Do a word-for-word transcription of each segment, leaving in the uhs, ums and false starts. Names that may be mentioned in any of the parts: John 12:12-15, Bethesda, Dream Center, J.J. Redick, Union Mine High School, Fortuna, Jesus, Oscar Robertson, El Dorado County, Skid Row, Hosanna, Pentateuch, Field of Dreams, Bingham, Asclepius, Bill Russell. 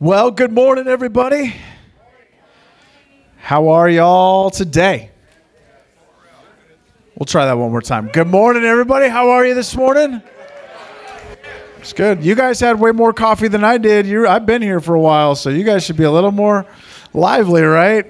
Well, good morning, everybody. How are y'all today? We'll try that one more time. Good morning, everybody. How are you this morning? It's good. You guys had way more coffee than I did. You're, I've been here for a while, so you guys should be a little more lively, right?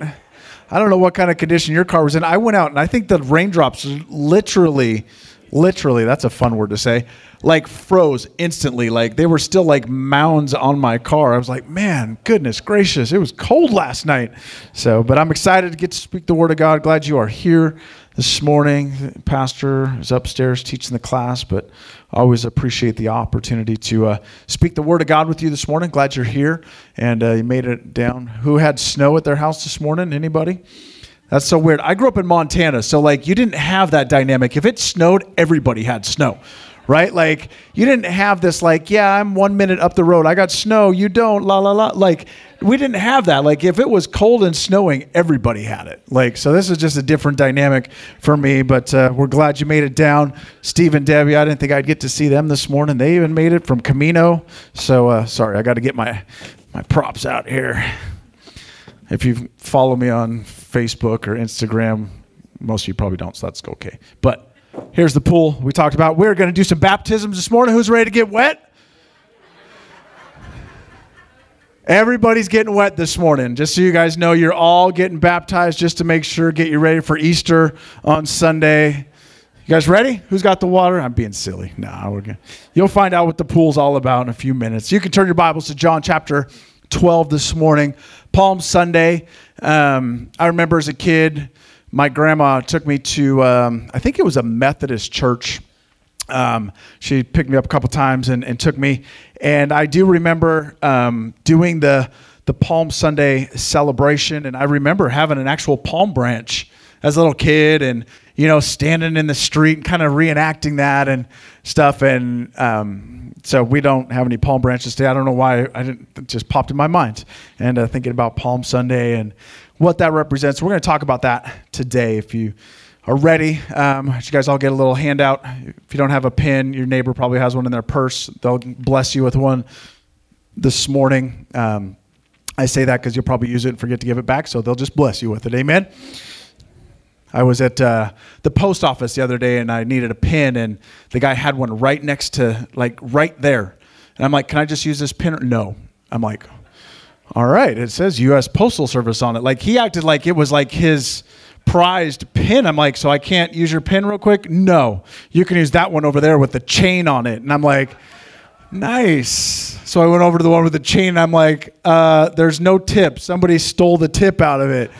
I don't know what kind of condition your car was in. I went out, and I think the raindrops literally, literally, that's a fun word to say, like froze instantly. Like they were still like mounds on my car. I was like, man, goodness gracious, it was cold last night. So, but I'm excited to get to speak the word of God. Glad you are here this morning. Pastor is upstairs teaching the class, but I always appreciate the opportunity to uh, speak the word of God with you this morning. Glad you're here and uh, you made it down. Who had snow at their house this morning? Anybody? That's so weird. I grew up in Montana, so like you didn't have that dynamic. If it snowed, everybody had snow. Right? Like, you didn't have this, like, yeah, I'm one minute up the road. I got snow. You don't, la, la, la. Like, we didn't have that. Like, if it was cold and snowing, everybody had it. Like, so this is just a different dynamic for me, but uh, we're glad you made it down. Steve and Debbie, I didn't think I'd get to see them this morning. They even made it from Camino. So, uh, sorry, I got to get my, my props out here. If you follow me on Facebook or Instagram, most of you probably don't, so that's okay. But here's the pool we talked about. We're going to do some baptisms this morning. Who's ready to get wet? Everybody's getting wet this morning. Just so you guys know, you're all getting baptized just to make sure, get you ready for Easter on Sunday. You guys ready? Who's got the water? I'm being silly. Nah, we're good. You'll find out what the pool's all about in a few minutes. You can turn your Bibles to John chapter twelve this morning, Palm Sunday. Um, I remember as a kid, my grandma took me to, um, I think it was a Methodist church. Um, she picked me up a couple times and, and took me. And I do remember um, doing the, the Palm Sunday celebration. And I remember having an actual palm branch as a little kid and, you know, standing in the street and kind of reenacting that and stuff. And um, so we don't have any palm branches today. I don't know why. I didn't, it just popped in my mind. And uh, thinking about Palm Sunday and what that represents. We're going to talk about that today. If you are ready, um, you guys all get a little handout. If you don't have a pen, your neighbor probably has one in their purse. They'll bless you with one this morning. Um, I say that because you'll probably use it and forget to give it back, so they'll just bless you with it. Amen? I was at uh, the post office the other day, and I needed a pen, and the guy had one right next to, like, right there. And I'm like, can I just use this pen? No. I'm like, all right, it says U S Postal Service on it. Like, he acted like it was like his prized pen. I'm like, so I can't use your pen real quick? No, you can use that one over there with the chain on it. And I'm like, nice. So I went over to the one with the chain. And I'm like, uh, there's no tip. Somebody stole the tip out of it.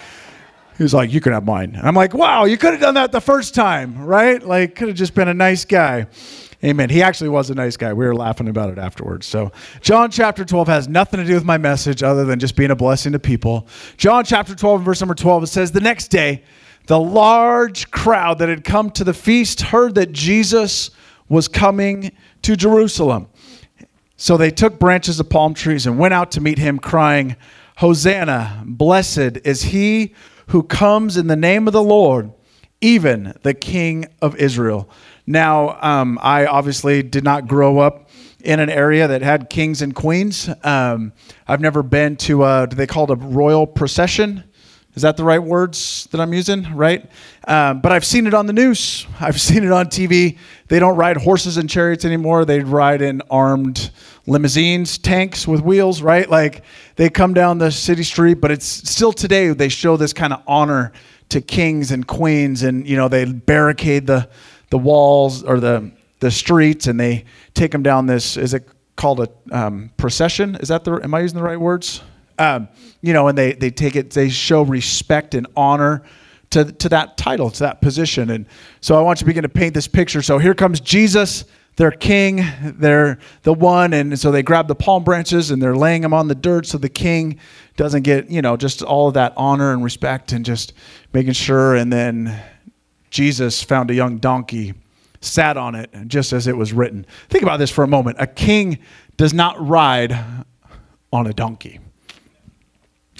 He was like, you can have mine. And I'm like, wow, you could have done that the first time, right? Like, could have just been a nice guy. Amen. He actually was a nice guy. We were laughing about it afterwards. So John chapter twelve has nothing to do with my message other than just being a blessing to people. John chapter twelve, verse number twelve, it says, the next day, the large crowd that had come to the feast heard that Jesus was coming to Jerusalem. So they took branches of palm trees and went out to meet him, crying, Hosanna, blessed is he who comes in the name of the Lord, even the King of Israel. Now, um, I obviously did not grow up in an area that had kings and queens. Um, I've never been to, a, do they call it a royal procession? Is that the right words that I'm using, right? Um, but I've seen it on the news. I've seen it on T V. They don't ride horses and chariots anymore. They ride in armed limousines, tanks with wheels, right? Like they come down the city street, but it's still today they show this kind of honor to kings and queens, and you know they barricade the the walls or the the streets, and they take them down this, is it called a um, procession? Is that the, am I using the right words? Um, you know, and they they take it, they show respect and honor to to that title, to that position. And so I want you to begin to paint this picture. So here comes Jesus, their king, they're the one, and so they grab the palm branches and they're laying them on the dirt so the king doesn't get, you know, just all of that honor and respect and just making sure, and then Jesus found a young donkey, sat on it, just as it was written. Think about this for a moment. A king does not ride on a donkey,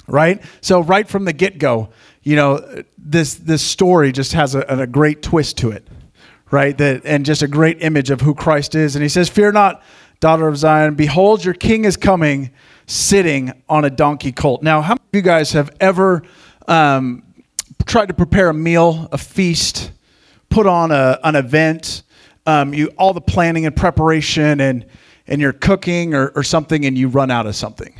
right? So right from the get-go, you know, this this story just has a, a great twist to it, right? That and just a great image of who Christ is. And he says, fear not, daughter of Zion, behold, your king is coming, sitting on a donkey colt. Now, how many of you guys have ever um, tried to prepare a meal, a feast, put on a, an event, um, you all the planning and preparation, and and you're cooking or, or something, and you run out of something,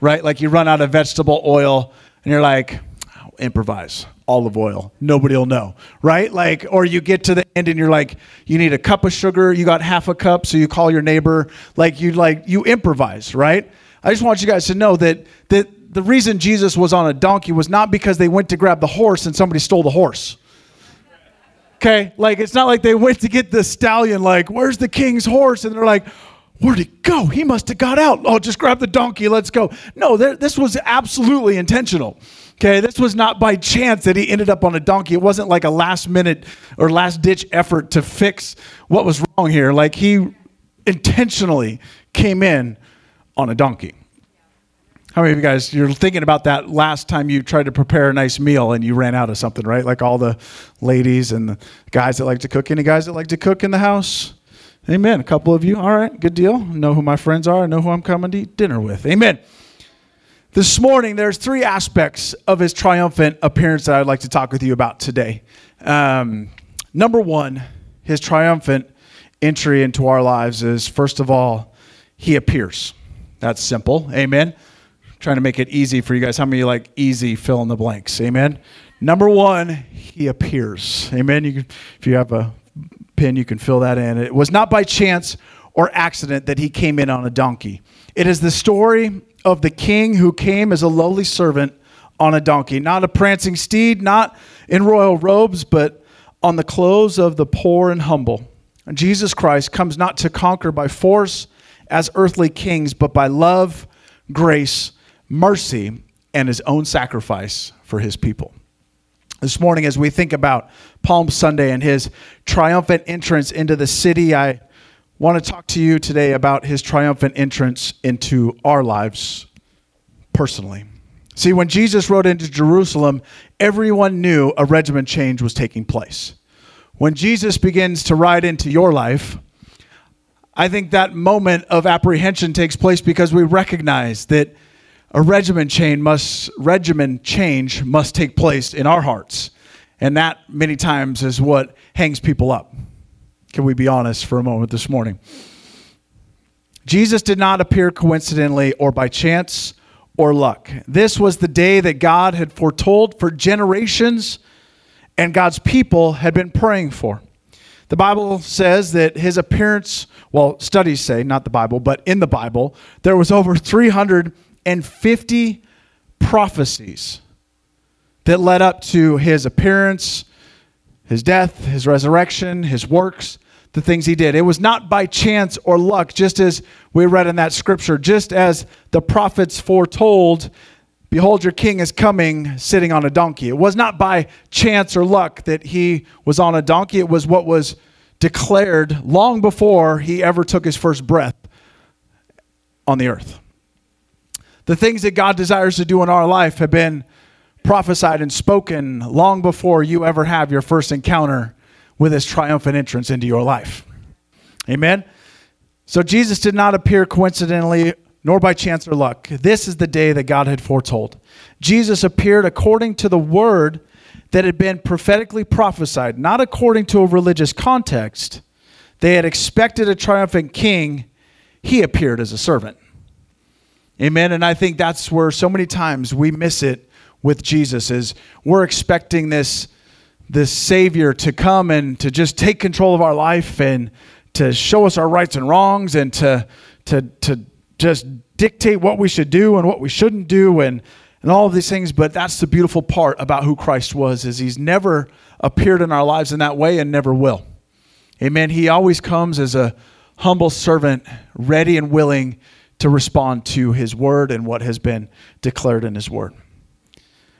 right? Like you run out of vegetable oil, and you're like, oh, improvise. Olive oil, nobody will know, right? Like, or you get to the end and you're like, you need a cup of sugar, you got half a cup, so you call your neighbor, like you like you improvise, right? I just want you guys to know that, that the reason Jesus was on a donkey was not because they went to grab the horse and somebody stole the horse, okay? Like, it's not like they went to get the stallion, like, where's the king's horse? And they're like, where'd he go? He must have got out. Oh, just grab the donkey, let's go. No, there, this was absolutely intentional. Okay, this was not by chance that he ended up on a donkey. It wasn't like a last minute or last ditch effort to fix what was wrong here. Like, he intentionally came in on a donkey. How many of you guys, you're thinking about that last time you tried to prepare a nice meal and you ran out of something, right? Like all the ladies and the guys that like to cook. Any guys that like to cook in the house? Amen. A couple of you. All right, good deal. I know who my friends are. I know who I'm coming to eat dinner with. Amen. This morning, there's three aspects of his triumphant appearance that I'd like to talk with you about today. Um, number one, his triumphant entry into our lives is, first of all, he appears. That's simple. Amen. I'm trying to make it easy for you guys. How many of you like easy fill in the blanks? Amen. Number one, he appears. Amen. You can, if you have a pen, you can fill that in. It was not by chance or accident that he came in on a donkey. It is the story of the king who came as a lowly servant on a donkey, not a prancing steed, not in royal robes, but on the clothes of the poor and humble. And Jesus Christ comes not to conquer by force as earthly kings, but by love, grace, mercy, and his own sacrifice for his people. This morning, as we think about Palm Sunday and his triumphant entrance into the city, I want to talk to you today about his triumphant entrance into our lives personally. See, when Jesus rode into Jerusalem, everyone knew a regiment change was taking place. When Jesus begins to ride into your life, I think that moment of apprehension takes place because we recognize that a regiment change must, regiment change must take place in our hearts. And that many times is what hangs people up. Can we be honest for a moment this morning? Jesus did not appear coincidentally or by chance or luck. This was the day that God had foretold for generations and God's people had been praying for. The Bible says that his appearance, well, studies say, not the Bible, but in the Bible, there was over three hundred fifty prophecies that led up to his appearance, his death, his resurrection, his works, the things he did. It was not by chance or luck, just as we read in that scripture, just as the prophets foretold, behold, your king is coming sitting on a donkey. It was not by chance or luck that he was on a donkey. It was what was declared long before he ever took his first breath on the earth. The things that God desires to do in our life have been prophesied and spoken long before you ever have your first encounter with his triumphant entrance into your life. Amen? So Jesus did not appear coincidentally, nor by chance or luck. This is the day that God had foretold. Jesus appeared according to the word that had been prophetically prophesied, not according to a religious context. They had expected a triumphant king. He appeared as a servant. Amen? And I think that's where so many times we miss it with Jesus, is we're expecting this, this Savior to come and to just take control of our life and to show us our rights and wrongs and to to to just dictate what we should do and what we shouldn't do and, and all of these things. But that's the beautiful part about who Christ was, is he's never appeared in our lives in that way and never will. Amen. He always comes as a humble servant, ready and willing to respond to his word and what has been declared in his word.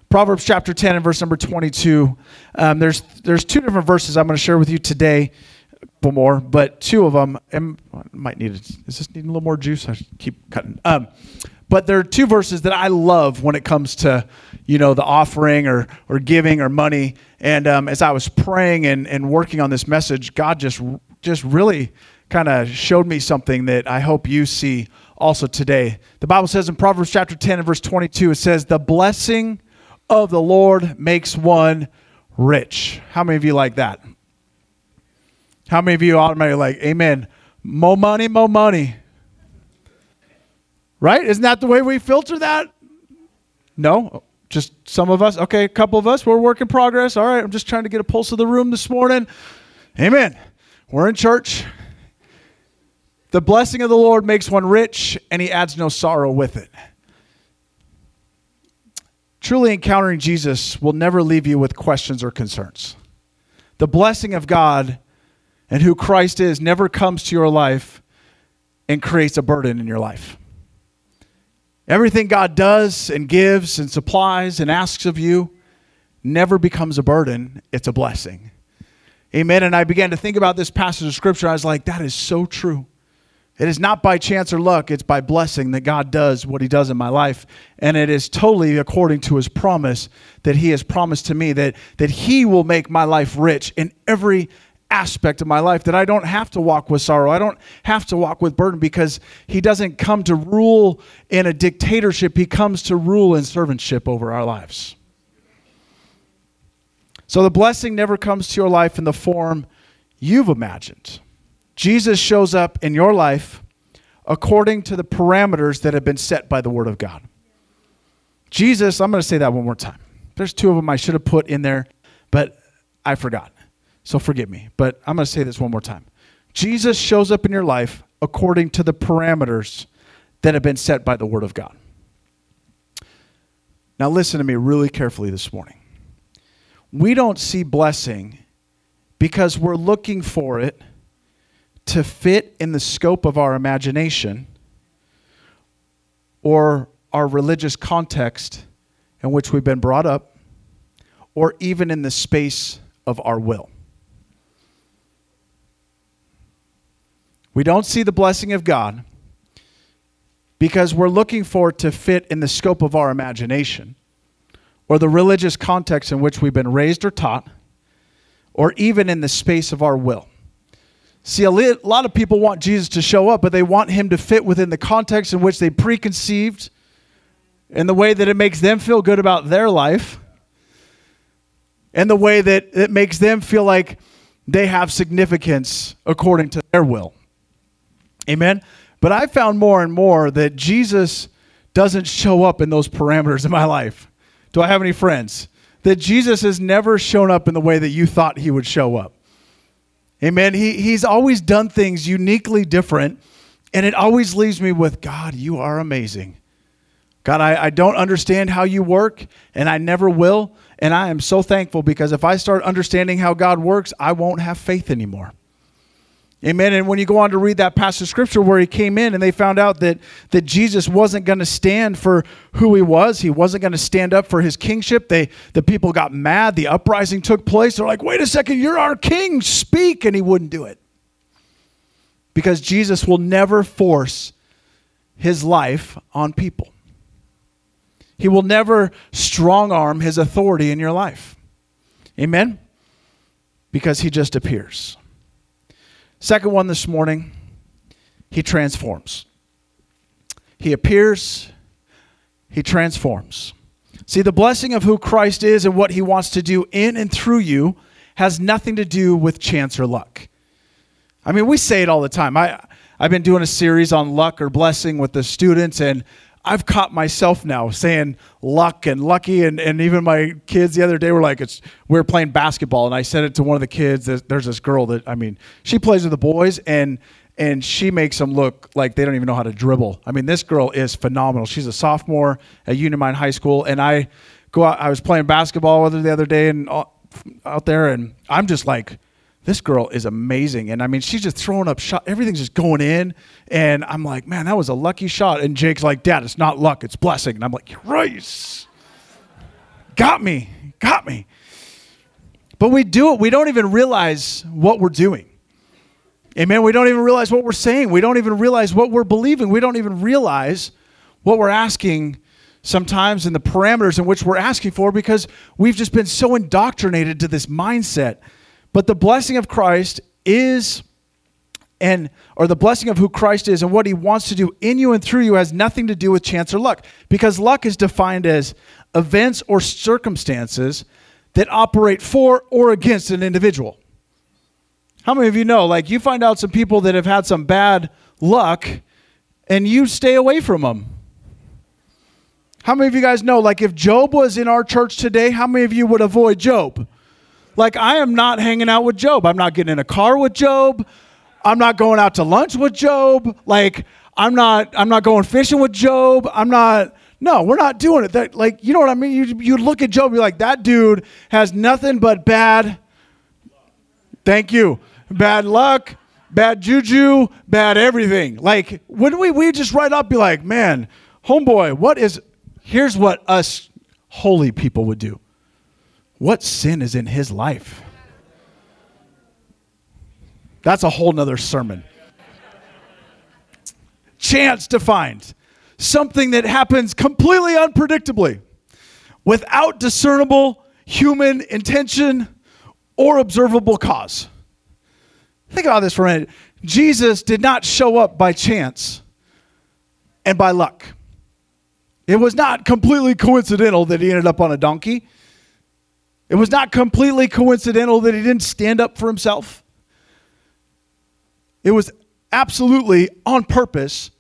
Proverbs chapter ten and verse number twenty-two. Um, there's there's two different verses I'm going to share with you today, a couple more, but two of them. And I might need it. Is this needing a little more juice? I should keep cutting. Um, but there are two verses that I love when it comes to, you know, the offering or or giving or money. And um, as I was praying and and working on this message, God just just really kind of showed me something that I hope you see also today. The Bible says in Proverbs chapter ten and verse twenty-two, it says, the blessing of the Lord makes one rich. How many of you like that? How many of you automatically like, amen, more money, more money? Right? Isn't that the way we filter that? No, just some of us. Okay, a couple of us. We're a work in progress. All right, I'm just trying to get a pulse of the room this morning. Amen. We're in church. The blessing of the Lord makes one rich, and he adds no sorrow with it. Truly encountering Jesus will never leave you with questions or concerns. The blessing of God and who Christ is never comes to your life and creates a burden in your life. Everything God does and gives and supplies and asks of you never becomes a burden. It's a blessing. Amen. And I began to think about this passage of Scripture. I was like, that is so true. It is not by chance or luck. It's by blessing that God does what he does in my life. And it is totally according to his promise that he has promised to me, that, that he will make my life rich in every aspect of my life, that I don't have to walk with sorrow. I don't have to walk with burden, because he doesn't come to rule in a dictatorship. He comes to rule in servantship over our lives. So the blessing never comes to your life in the form you've imagined. Jesus shows up in your life according to the parameters that have been set by the Word of God. Jesus, I'm going to say that one more time. There's two of them I should have put in there, but I forgot. So forgive me, but I'm going to say this one more time. Jesus shows up in your life according to the parameters that have been set by the Word of God. Now listen to me really carefully this morning. We don't see blessing because we're looking for it to fit in the scope of our imagination or our religious context in which we've been brought up, or even in the space of our will. We don't see the blessing of God because we're looking for it to fit in the scope of our imagination or the religious context in which we've been raised or taught, or even in the space of our will. See, a lot of people want Jesus to show up, but they want him to fit within the context in which they preconceived and the way that it makes them feel good about their life and the way that it makes them feel like they have significance according to their will. Amen? But I found more and more that Jesus doesn't show up in those parameters in my life. Do I have any friends? That Jesus has never shown up in the way that you thought he would show up. Amen? He, he's always done things uniquely different, and it always leaves me with, God, you are amazing. God, I, I don't understand how you work, and I never will, and I am so thankful, because if I start understanding how God works, I won't have faith anymore. Amen. And when you go on to read that passage of Scripture where he came in and they found out that, that Jesus wasn't going to stand for who he was. He wasn't going to stand up for his kingship. They, the people got mad. The uprising took place. They're like, wait a second, you're our king. Speak. And he wouldn't do it. Because Jesus will never force his life on people. He will never strong arm his authority in your life. Amen. Because he just appears. Second one this morning, he transforms. He appears, he transforms. See, the blessing of who Christ is and what he wants to do in and through you has nothing to do with chance or luck. I mean, we say it all the time. I, I've been doing a series on luck or blessing with the students, and I've caught myself now saying luck and lucky, and, and even my kids the other day were like, it's, we were playing basketball, and I said it to one of the kids. There's, there's this girl that, I mean, she plays with the boys, and and she makes them look like they don't even know how to dribble. I mean, this girl is phenomenal. She's a sophomore at Union Mine High School, and I go out, I was playing basketball with her the other day and out there, and I'm just like, this girl is amazing. And I mean, she's just throwing up shots. Everything's just going in. And I'm like, man, that was a lucky shot. And Jake's like, Dad, it's not luck, it's blessing. And I'm like, Christ. Got me. Got me. But we do it. We don't even realize what we're doing. Amen. We don't even realize what we're saying. We don't even realize what we're believing. We don't even realize what we're asking sometimes in the parameters in which we're asking for, because we've just been so indoctrinated to this mindset. But the blessing of Christ is and or the blessing of who Christ is and what he wants to do in you and through you has nothing to do with chance or luck, because luck is defined as events or circumstances that operate for or against an individual. How many of you know, like, you find out some people that have had some bad luck and you stay away from them? How many of you guys know, like, if Job was in our church today, how many of you would avoid Job? Like, I am not hanging out with Job. I'm not getting in a car with Job. I'm not going out to lunch with Job. Like, I'm not I'm not going fishing with Job. I'm not, no, we're not doing it. That, like, you know what I mean? You, you look at Job, you're like, that dude has nothing but bad, thank you, bad luck, bad juju, bad everything. Like, wouldn't we, we just right up be like, man, homeboy, what is, here's what us holy people would do. What sin is in his life? That's a whole nother sermon. Chance defined. Something that happens completely unpredictably without discernible human intention or observable cause. Think about this for a minute. Jesus did not show up by chance and by luck. It was not completely coincidental that he ended up on a donkey. It was not completely coincidental that he didn't stand up for himself. It was absolutely on purpose.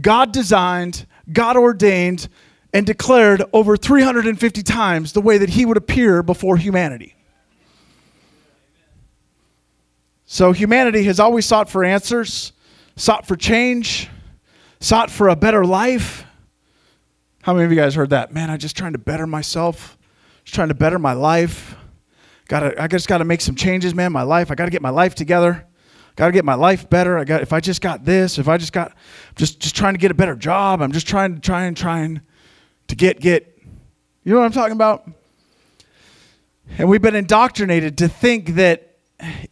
God designed, God ordained, and declared over three hundred fifty times the way that he would appear before humanity. So humanity has always sought for answers, sought for change, sought for a better life. How many of you guys heard that? Man, I'm just trying to better myself. Just trying to better my life. Gotta, I just got to make some changes, man. My life, I got to get my life together. Got to get my life better. I got. If I just got this, if I just got, just just trying to get a better job. I'm just trying, trying, trying to get, get. You know what I'm talking about? And we've been indoctrinated to think that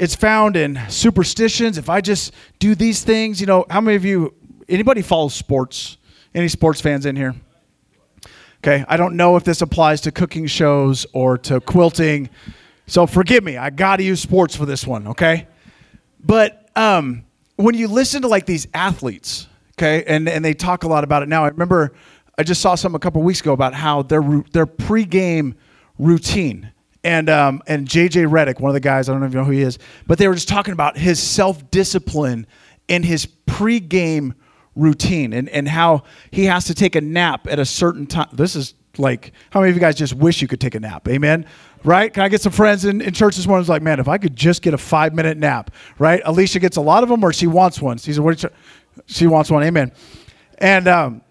it's found in superstitions. If I just do these things, you know, how many of you, anybody follows sports? Any sports fans in here? Okay, I don't know if this applies to cooking shows or to quilting, so forgive me. I got to use sports for this one, okay? But um, when you listen to, like, these athletes, okay, and, and they talk a lot about it now. I remember I just saw some a couple weeks ago about how their their pregame routine, and um, and J J. Redick, one of the guys, I don't know if you know who he is, but they were just talking about his self-discipline and his pregame routine and, and how he has to take a nap at a certain time. This is like, how many of you guys just wish you could take a nap? Amen. Right? Can I get some friends in, in church this morning who's like, man, if I could just get a five minute nap, right? Alicia gets a lot of them, or she wants one. She's what she wants one. Amen. And, um,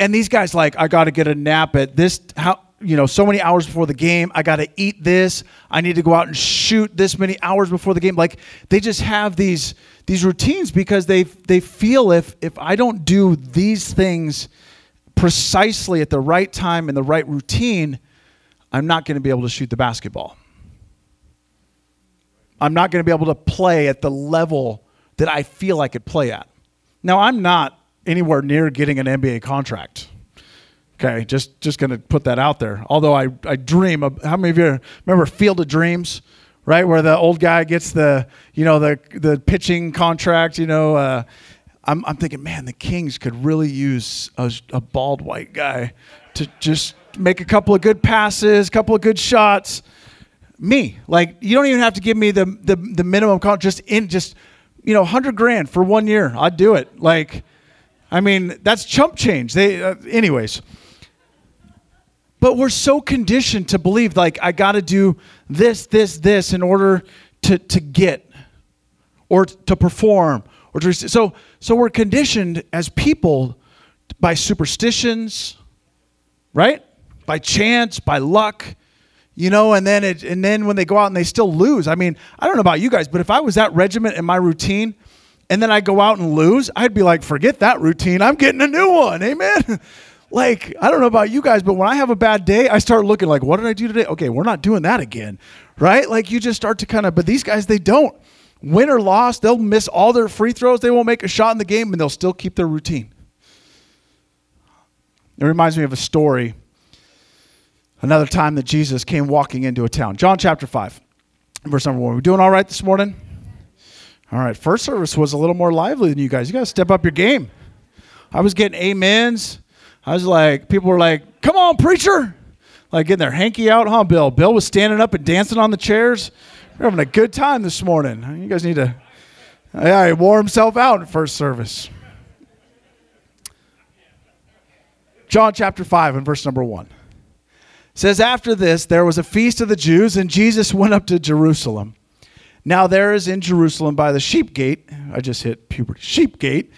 and these guys, like, I got to get a nap at this, how, you know, so many hours before the game, I got to eat this. I need to go out and shoot this many hours before the game. Like, they just have these, these routines because they, they feel if, if I don't do these things precisely at the right time and the right routine, I'm not going to be able to shoot the basketball. I'm not going to be able to play at the level that I feel I could play at. Now, I'm not anywhere near getting an N B A contract. Okay, just just going to put that out there. Although I, I dream of, how many of you remember Field of Dreams, right, where the old guy gets the, you know, the the pitching contract, you know. Uh, I'm I'm thinking, man, the Kings could really use a, a bald white guy to just make a couple of good passes, couple of good shots. Me, like, you don't even have to give me the the, the minimum contract, just in just, you know, one hundred grand for one year. I'd do it. Like, I mean, that's chump change. They uh, anyways. But we're so conditioned to believe, like, I got to do this, this, this in order to, to get or to perform. or to, So so we're conditioned as people by superstitions, right? By chance, by luck, you know, and then it, and then when they go out and they still lose. I mean, I don't know about you guys, but if I was that regiment in my routine and then I go out and lose, I'd be like, forget that routine. I'm getting a new one. Amen. Like, I don't know about you guys, but when I have a bad day, I start looking like, what did I do today? Okay, we're not doing that again, right? Like, you just start to kind of, but these guys, they don't. Win or loss, they'll miss all their free throws. They won't make a shot in the game, and they'll still keep their routine. It reminds me of a story, another time that Jesus came walking into a town. John chapter five, verse number one. We're doing all right this morning? All right, first service was a little more lively than you guys. You got to step up your game. I was getting amens. I was like, people were like, come on, preacher. Like getting their hanky out, huh, Bill? Bill was standing up and dancing on the chairs. We're having a good time this morning. You guys need to, yeah, he wore himself out in first service. John chapter five and verse number one. It says, after this, there was a feast of the Jews, and Jesus went up to Jerusalem. Now there is in Jerusalem by the sheep gate. I just hit puberty. Sheep gate.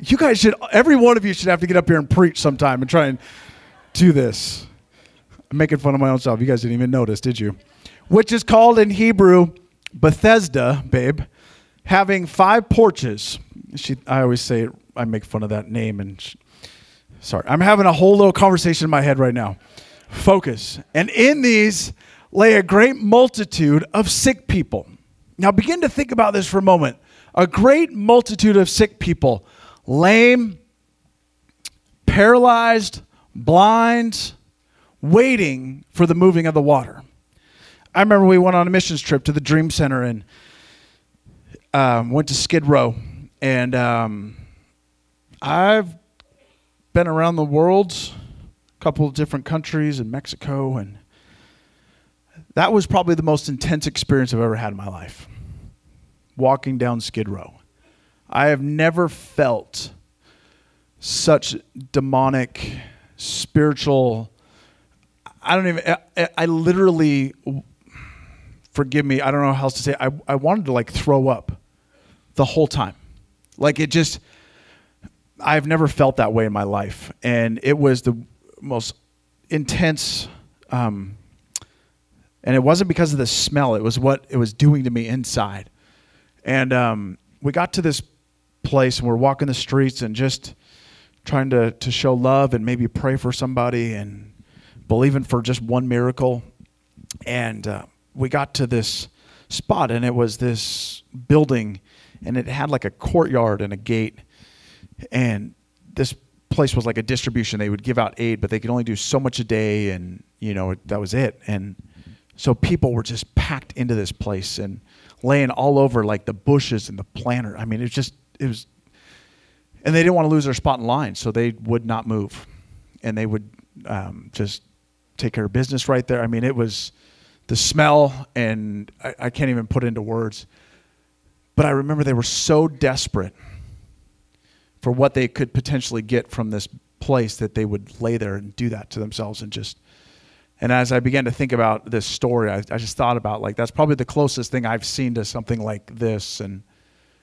You guys should, every one of you should have to get up here and preach sometime and try and do this. I'm making fun of my own self. You guys didn't even notice, did you? Which is called in Hebrew Bethesda, babe, having five porches. She, I always say, I make fun of that name. And she, sorry, I'm having a whole little conversation in my head right now. Focus. And in these lay a great multitude of sick people. Now begin to think about this for a moment. A great multitude of sick people. Lame, paralyzed, blind, waiting for the moving of the water. I remember we went on a missions trip to the Dream Center and um, went to Skid Row. And um, I've been around the world, a couple of different countries in Mexico, and that was probably the most intense experience I've ever had in my life, walking down Skid Row. I have never felt such demonic, spiritual, I don't even, I, I literally, forgive me, I don't know how else to say it. I, I wanted to like throw up the whole time. Like it just, I've never felt that way in my life. And it was the most intense, um, and it wasn't because of the smell. It was what it was doing to me inside. And um, we got to this place and we're walking the streets and just trying to, to show love and maybe pray for somebody and believing for just one miracle. And uh, we got to this spot and it was this building and it had like a courtyard and a gate. And this place was like a distribution. They would give out aid, but they could only do so much a day. And, you know, that was it. And so people were just packed into this place and laying all over like the bushes and the planter. I mean, it was just, it was, and they didn't want to lose their spot in line, so they would not move. And they would um, just take care of business right there. I mean, it was the smell, and I, I can't even put into words. But I remember they were so desperate for what they could potentially get from this place that they would lay there and do that to themselves and just, and as I began to think about this story, I, I just thought about, like, that's probably the closest thing I've seen to something like this. And it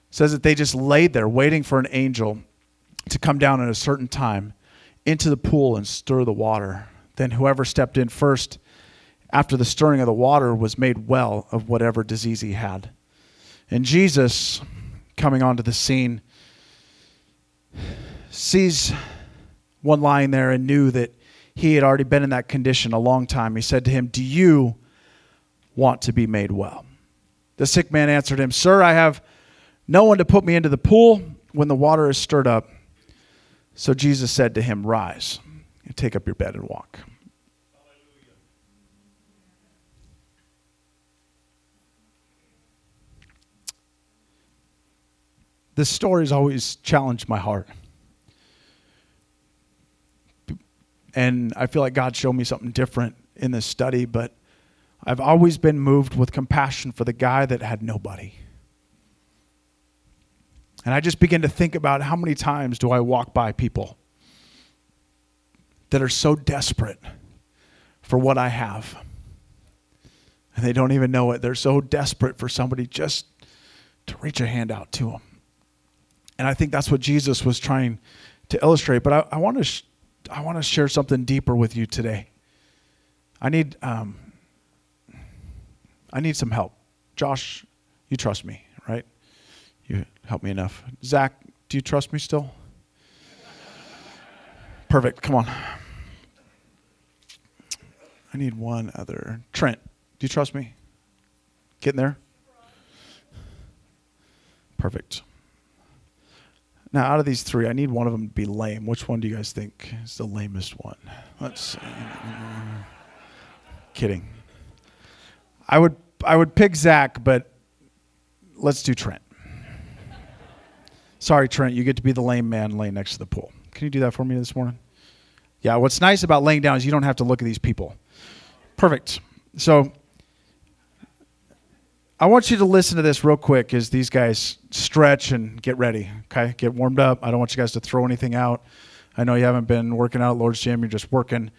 says that they just laid there waiting for an angel to come down at a certain time into the pool and stir the water. Then whoever stepped in first after the stirring of the water was made well of whatever disease he had. And Jesus, coming onto the scene, sees one lying there and knew that he had already been in that condition a long time. He said to him, do you want to be made well? The sick man answered him, sir, I have no one to put me into the pool when the water is stirred up. So Jesus said to him, rise, and take up your bed and walk. This story's always challenged my heart. And I feel like God showed me something different in this study, but I've always been moved with compassion for the guy that had nobody. And I just begin to think about how many times do I walk by people that are so desperate for what I have. And they don't even know it. They're so desperate for somebody just to reach a hand out to them. And I think that's what Jesus was trying to illustrate. But I, I want to... Sh- I want to share something deeper with you today. I need um, I need some help. Josh, you trust me, right? You helped me enough. Zach, do you trust me still? Perfect. Come on. I need one other. Trent, do you trust me? Getting there? Perfect. Now, out of these three, I need one of them to be lame. Which one do you guys think is the lamest one? Let's see. Kidding. I would I would pick Zach, but let's do Trent. Sorry, Trent, you get to be the lame man laying next to the pool. Can you do that for me this morning? Yeah, what's nice about laying down is you don't have to look at these people. Perfect. So I want you to listen to this real quick as these guys stretch and get ready, okay? Get warmed up. I don't want you guys to throw anything out. I know you haven't been working out at Lord's Gym. You're just working.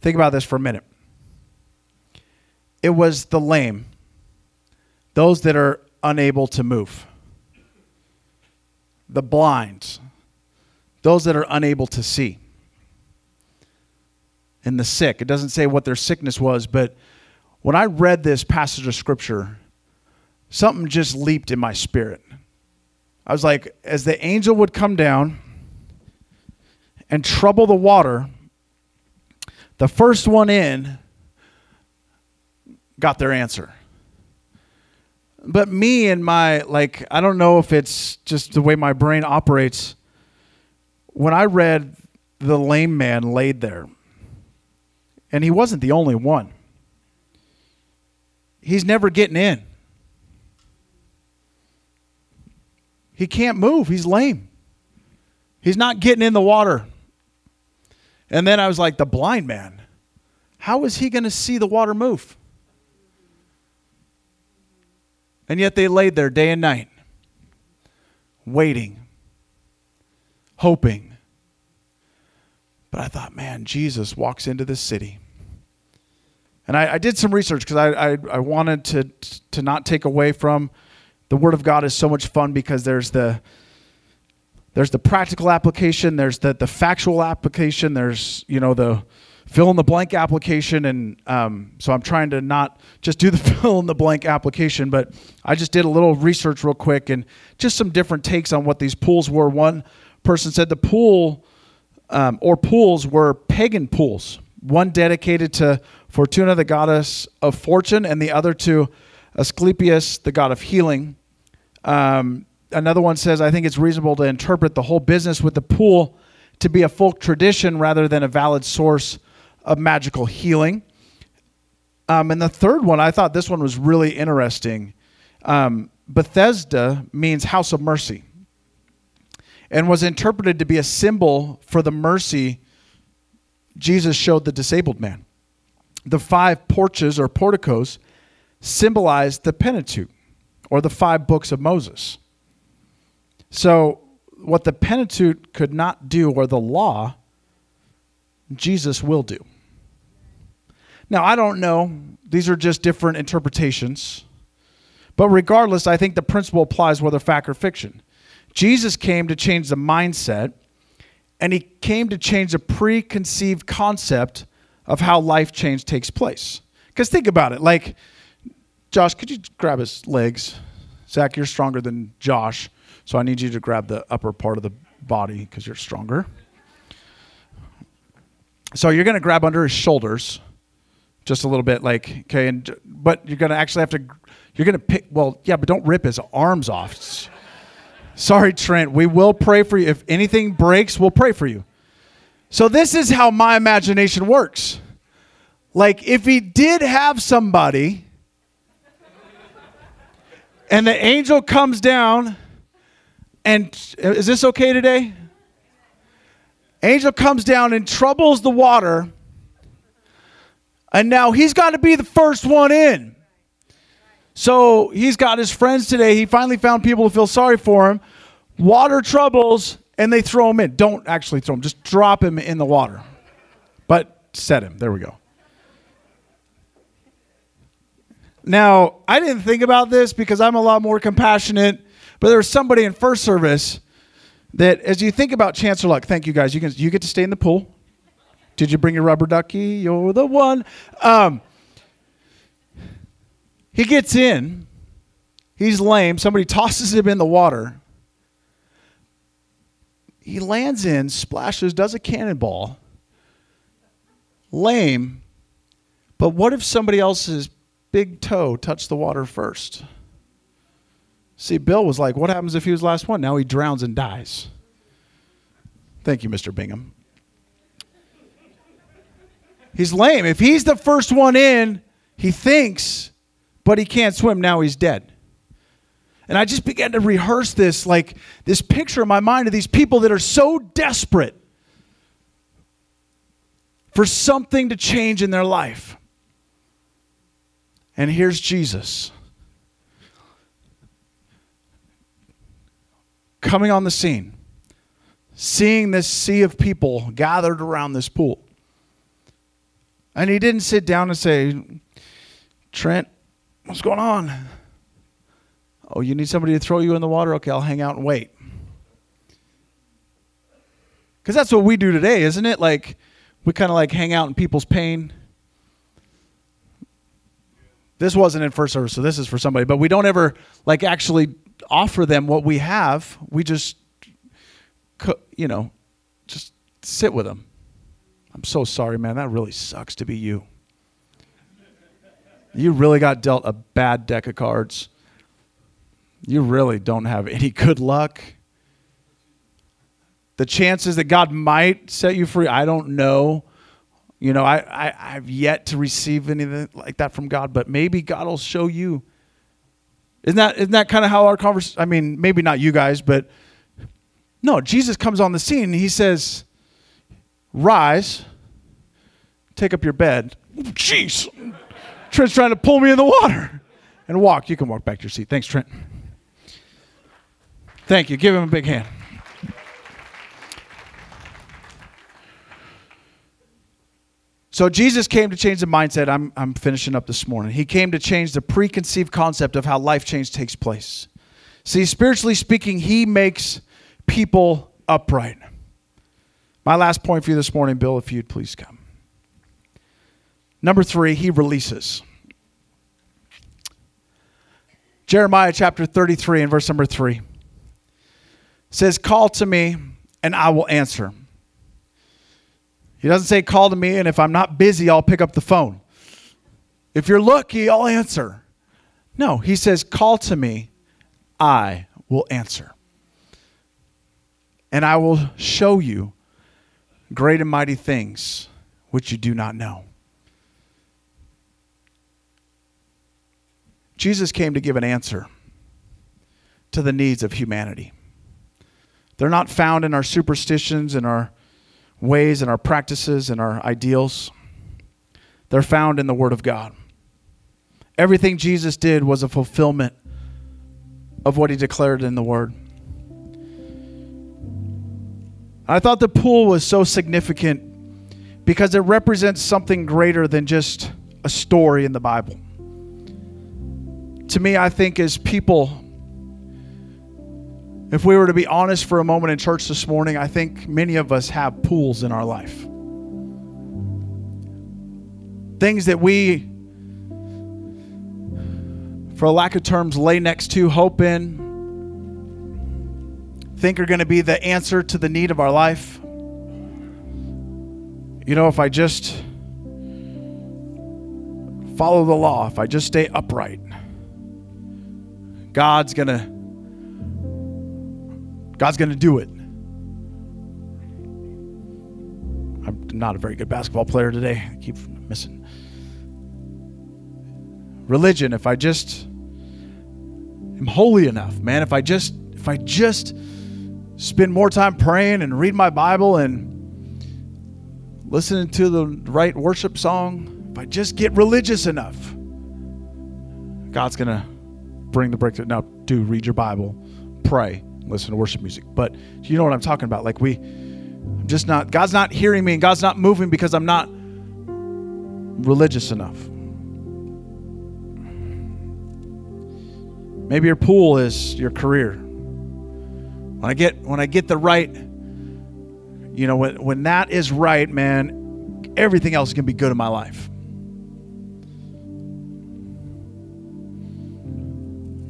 Think about this for a minute. It was the lame, those that are unable to move, the blind, those that are unable to see, and the sick. It doesn't say what their sickness was, but when I read this passage of Scripture, something just leaped in my spirit. I was like, as the angel would come down and trouble the water, the first one in got their answer. But me and my, like, I don't know if it's just the way my brain operates. When I read the lame man laid there, and he wasn't the only one. He's never getting in. He can't move. He's lame. He's not getting in the water. And then I was like, the blind man, how is he going to see the water move? And yet they laid there day and night, waiting, hoping. But I thought, man, Jesus walks into this city. And I, I did some research because I, I, I wanted to, to not take away from the Word of God is so much fun because there's the there's the practical application, there's the, the factual application, there's, you know, the fill in the blank application, and um, so I'm trying to not just do the fill in the blank application, but I just did a little research real quick and just some different takes on what these pools were. One person said the pool um, or pools were pagan pools, one dedicated to Fortuna, the goddess of fortune, and the other to Asclepius, the god of healing. Um, another one says, I think it's reasonable to interpret the whole business with the pool to be a folk tradition rather than a valid source of magical healing. Um, and the third one, I thought this one was really interesting. Um, Bethesda means house of mercy and was interpreted to be a symbol for the mercy Jesus showed the disabled man. The five porches or porticos symbolized the Pentateuch or the five books of Moses. So what the Pentateuch could not do or the law, Jesus will do. Now, I don't know. These are just different interpretations. But regardless, I think the principle applies whether fact or fiction. Jesus came to change the mindset, and he came to change the preconceived concept of how life change takes place. Because think about it. Like, Josh, could you grab his legs? Zach, you're stronger than Josh, so I need you to grab the upper part of the body because you're stronger. So you're going to grab under his shoulders just a little bit, like, okay, and but you're going to actually have to, you're going to pick, well, yeah, but don't rip his arms off. Sorry, Trent, we will pray for you. If anything breaks, we'll pray for you. So this is how my imagination works. Like, if he did have somebody and the angel comes down and, is this okay today? Angel comes down and troubles the water, and now he's got to be the first one in. So he's got his friends today. He finally found people to feel sorry for him. Water troubles, and they throw him in. Don't actually throw him. Just drop him in the water. But set him. There we go. Now, I didn't think about this because I'm a lot more compassionate, but there was somebody in first service that as you think about chance or luck, thank you guys, you can you get to stay in the pool. Did you bring your rubber ducky? You're the one. Um, he gets in. He's lame. Somebody tosses him in the water. He lands in, splashes, does a cannonball. Lame. But what if somebody else's big toe touched the water first? See, Bill was like, what happens if he was the last one? Now he drowns and dies. Thank you, Mister Bingham. He's lame. If he's the first one in, he thinks, but he can't swim. Now he's dead. And I just began to rehearse this, like this picture in my mind of these people that are so desperate for something to change in their life. And here's Jesus coming on the scene, seeing this sea of people gathered around this pool. And he didn't sit down and say, Trent, what's going on? Oh, you need somebody to throw you in the water? Okay, I'll hang out and wait. Because that's what we do today, isn't it? Like, we kind of like hang out in people's pain. This wasn't in first service, so this is for somebody. But we don't ever like actually offer them what we have. We just, you know, just sit with them. I'm so sorry, man. That really sucks to be you. You really got dealt a bad deck of cards. You really don't have any good luck. The chances that God might set you free, I don't know. You know, I, I, I've yet to receive anything like that from God, but maybe God will show you. Isn't that, isn't that kind of how our conversation, I mean, maybe not you guys, but no, Jesus comes on the scene and he says, rise, take up your bed. Jeez, Trent's trying to pull me in the water. And walk. You can walk back to your seat. Thanks, Trent. Thank you. Give him a big hand. So Jesus came to change the mindset. I'm, I'm finishing up this morning. He came to change the preconceived concept of how life change takes place. See, spiritually speaking, he makes people upright. My last point for you this morning, Bill, if you'd please come. Number three, he releases. Jeremiah chapter thirty-three and verse number three says, call to me and I will answer. He doesn't say call to me and if I'm not busy, I'll pick up the phone. If you're lucky, I'll answer. No, he says, call to me, I will answer. And I will show you great and mighty things which you do not know. Jesus came to give an answer to the needs of humanity. They're not found in our superstitions and our ways and our practices and our ideals. They're found in the Word of God. Everything Jesus did was a fulfillment of what he declared in the Word. I thought the pool was so significant because it represents something greater than just a story in the Bible. To me, I think as people, if we were to be honest for a moment in church this morning, I think many of us have pools in our life. Things that we, for a lack of terms, lay next to, hope in, think are going to be the answer to the need of our life. You know, if I just follow the law, if I just stay upright, God's gonna, God's gonna do it. I'm not a very good basketball player today. I keep missing. Religion, if I just am holy enough, man, if I just, if I just spend more time praying and read my Bible and listening to the right worship song, if I just get religious enough, God's gonna bring the breakthrough. Now, do read your Bible, pray, listen to worship music. But you know what I'm talking about. Like we, I'm just not, God's not hearing me and God's not moving because I'm not religious enough. Maybe your pool is your career. When I get, when I get the right, you know, when, when that is right, man, everything else can be good in my life.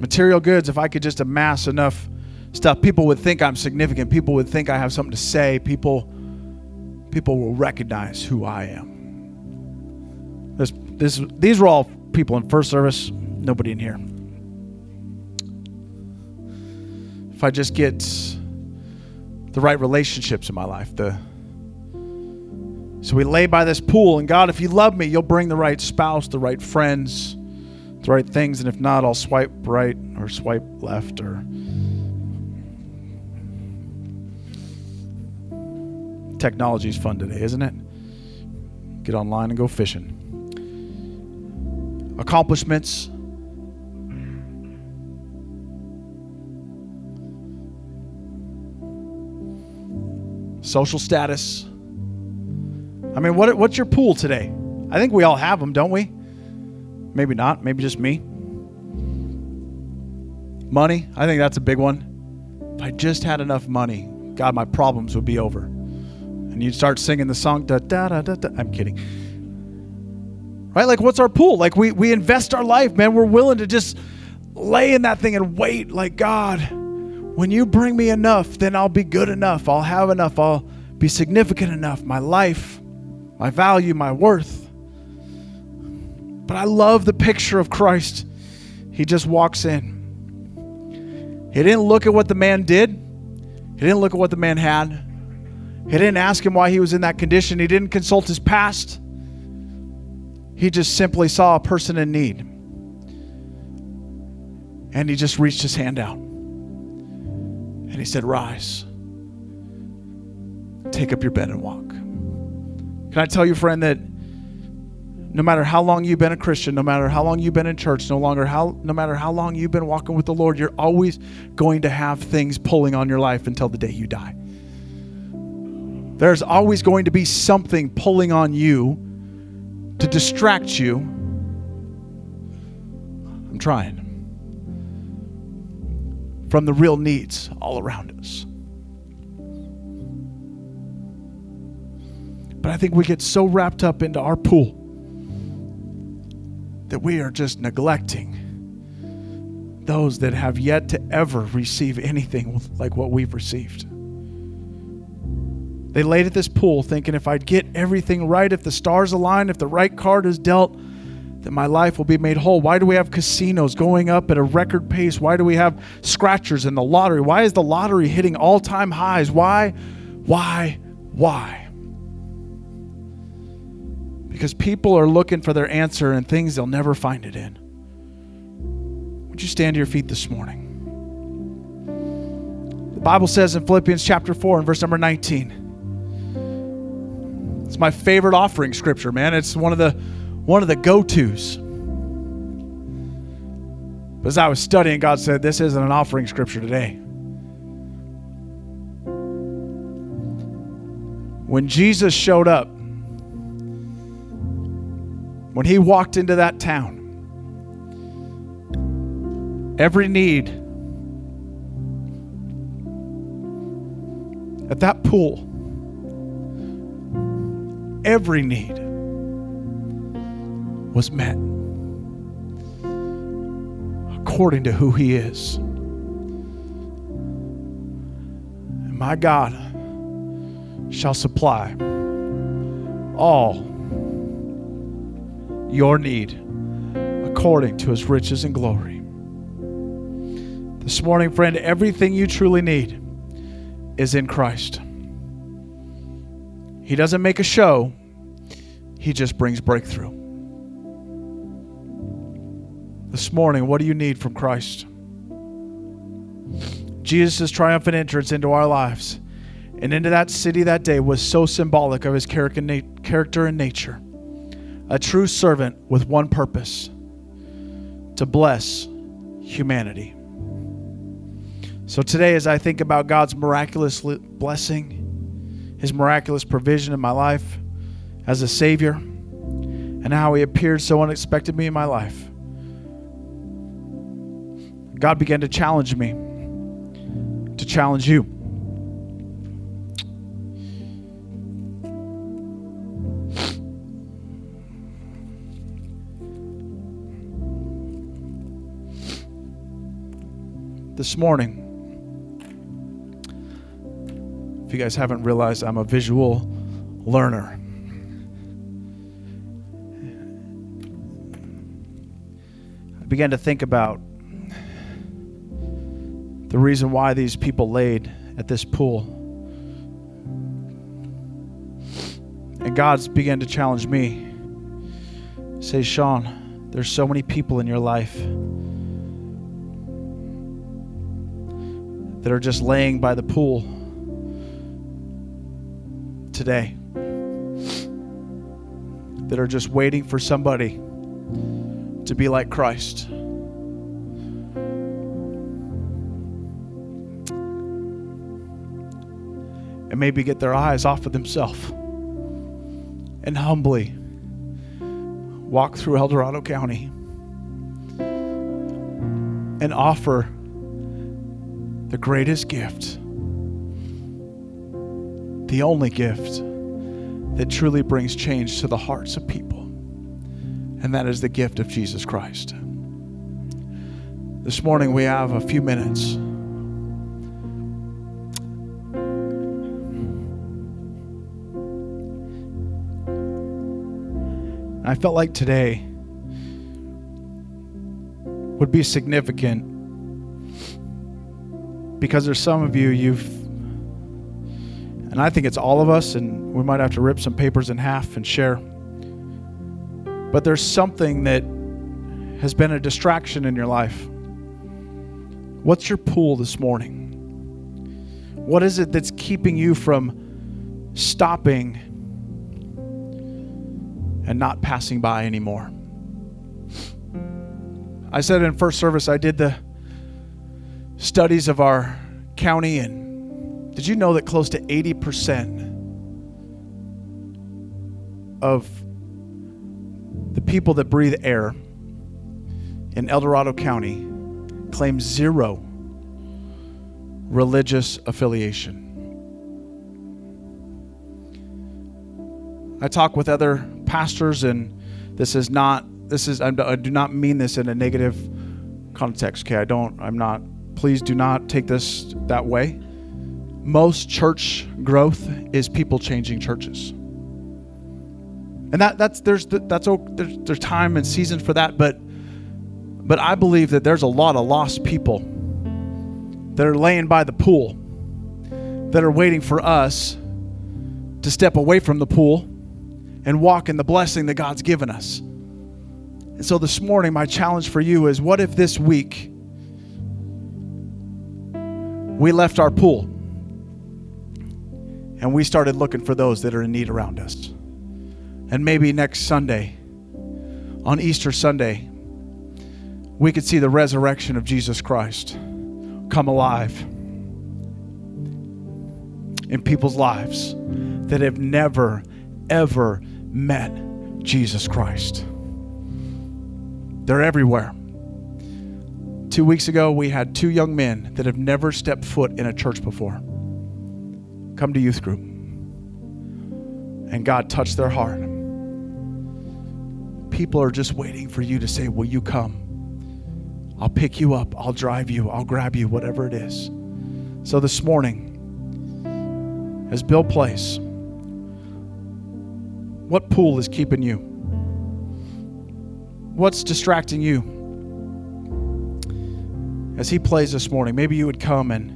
Material goods, if I could just amass enough stuff, people would think I'm significant. People would think I have something to say. People people will recognize who I am. This, this, these were all people in first service, nobody in here. If I just get the right relationships in my life, the So we lay by this pool, and God, if you love me, you'll bring the right spouse, the right friends, the right things, and if not, I'll swipe right or swipe left. Or technology's fun today, isn't it? Get online and go fishing. Accomplishments. Social status. I mean, what what's your pool today? I think we all have them, don't we? Maybe not. Maybe just me. Money. I think that's a big one. If I just had enough money, God, my problems would be over. And you'd start singing the song, da da da da da. I'm kidding. Right? Like, what's our pool? Like, we, we invest our life, man. We're willing to just lay in that thing and wait. Like, God, when you bring me enough, then I'll be good enough. I'll have enough. I'll be significant enough. My life, my value, my worth. But I love the picture of Christ. He just walks in. He didn't look at what the man did. He didn't look at what the man had. He didn't ask him why he was in that condition. He didn't consult his past. He just simply saw a person in need. And he just reached his hand out. And he said, rise. Take up your bed and walk. Can I tell you, friend, that no matter how long you've been a Christian, no matter how long you've been in church, no longer how, no matter how long you've been walking with the Lord, you're always going to have things pulling on your life until the day you die. There's always going to be something pulling on you to distract you. I'm trying. From the real needs all around us. But I think we get so wrapped up into our pool that we are just neglecting those that have yet to ever receive anything like what we've received. They laid at this pool thinking, if I get everything right, if the stars align, if the right card is dealt, then my life will be made whole. Why do we have casinos going up at a record pace? Why do we have scratchers in the lottery? Why is the lottery hitting all-time highs? Why, why, why? Because people are looking for their answer in things they'll never find it in. Would you stand to your feet this morning? The Bible says in Philippians chapter four and verse number nineteen. It's my favorite offering scripture, man. It's one of the one of the go-tos. But as I was studying, God said, this isn't an offering scripture today. When Jesus showed up, when he walked into that town, every need at that pool, every need was met according to who he is. And my God shall supply all your need according to his riches and glory. This morning, friend, everything you truly need is in Christ. He doesn't make a show. He just brings breakthrough. This morning, what do you need from Christ? Jesus' triumphant entrance into our lives and into that city that day was so symbolic of his character and nature. A true servant with one purpose, to bless humanity. So today, as I think about God's miraculous blessing, his miraculous provision in my life as a Savior, and how he appeared so unexpectedly in my life, God began to challenge me, to challenge you. This morning, if you guys haven't realized, I'm a visual learner. I began to think about the reason why these people laid at this pool. And God's began to challenge me. Say, Sean, there's so many people in your life that are just laying by the pool today, that are just waiting for somebody to be like Christ. And maybe get their eyes off of themselves and humbly walk through El Dorado County and offer the greatest gift, the only gift that truly brings change to the hearts of people, and that is the gift of Jesus Christ. This morning we have a few minutes. I felt like today would be significant because there's some of you, you've, and I think it's all of us, and we might have to rip some papers in half and share, but there's something that has been a distraction in your life. What's your pool this morning? What is it that's keeping you from stopping and not passing by anymore? I said in first service, I did the studies of our county, and did you know that close to eighty percent of the people that breathe air in El Dorado County claim zero religious affiliation? I talk with other pastors, and this is not, this is, I do not mean this in a negative context, okay? I don't, I'm not, please do not take this that way. Most church growth is people changing churches. And that that's, there's, that's, there's, there's time and season for that, but, but I believe that there's a lot of lost people that are laying by the pool, that are waiting for us to step away from the pool and walk in the blessing that God's given us. And so this morning, my challenge for you is, what if this week we left our pool and we started looking for those that are in need around us? And maybe next Sunday, on Easter Sunday, we could see the resurrection of Jesus Christ come alive in people's lives that have never, ever met Jesus Christ. They're everywhere. Two weeks ago, we had two young men that have never stepped foot in a church before come to youth group. And God touched their heart. People are just waiting for you to say, will you come? I'll pick you up. I'll drive you. I'll grab you, whatever it is. So this morning, as Bill plays, what pool is keeping you? What's distracting you? As he plays this morning, maybe you would come and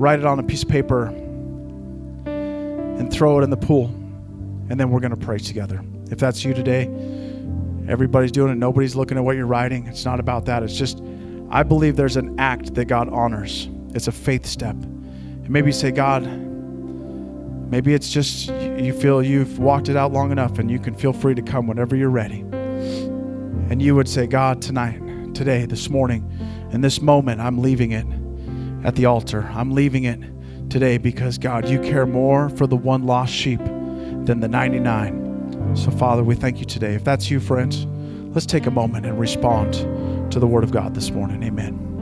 write it on a piece of paper and throw it in the pool, and then we're going to pray together. If that's you today, everybody's doing it. Nobody's looking at what you're writing. It's not about that. It's just, I believe there's an act that God honors. It's a faith step. And maybe you say, God, maybe it's just you feel you've walked it out long enough, and you can feel free to come whenever you're ready. And you would say, God, tonight, today, this morning, in this moment, I'm leaving it at the altar. I'm leaving it today because, God, you care more for the one lost sheep than the ninety-nine. So, Father, we thank you today. If that's you, friends, let's take a moment and respond to the word of God this morning. Amen.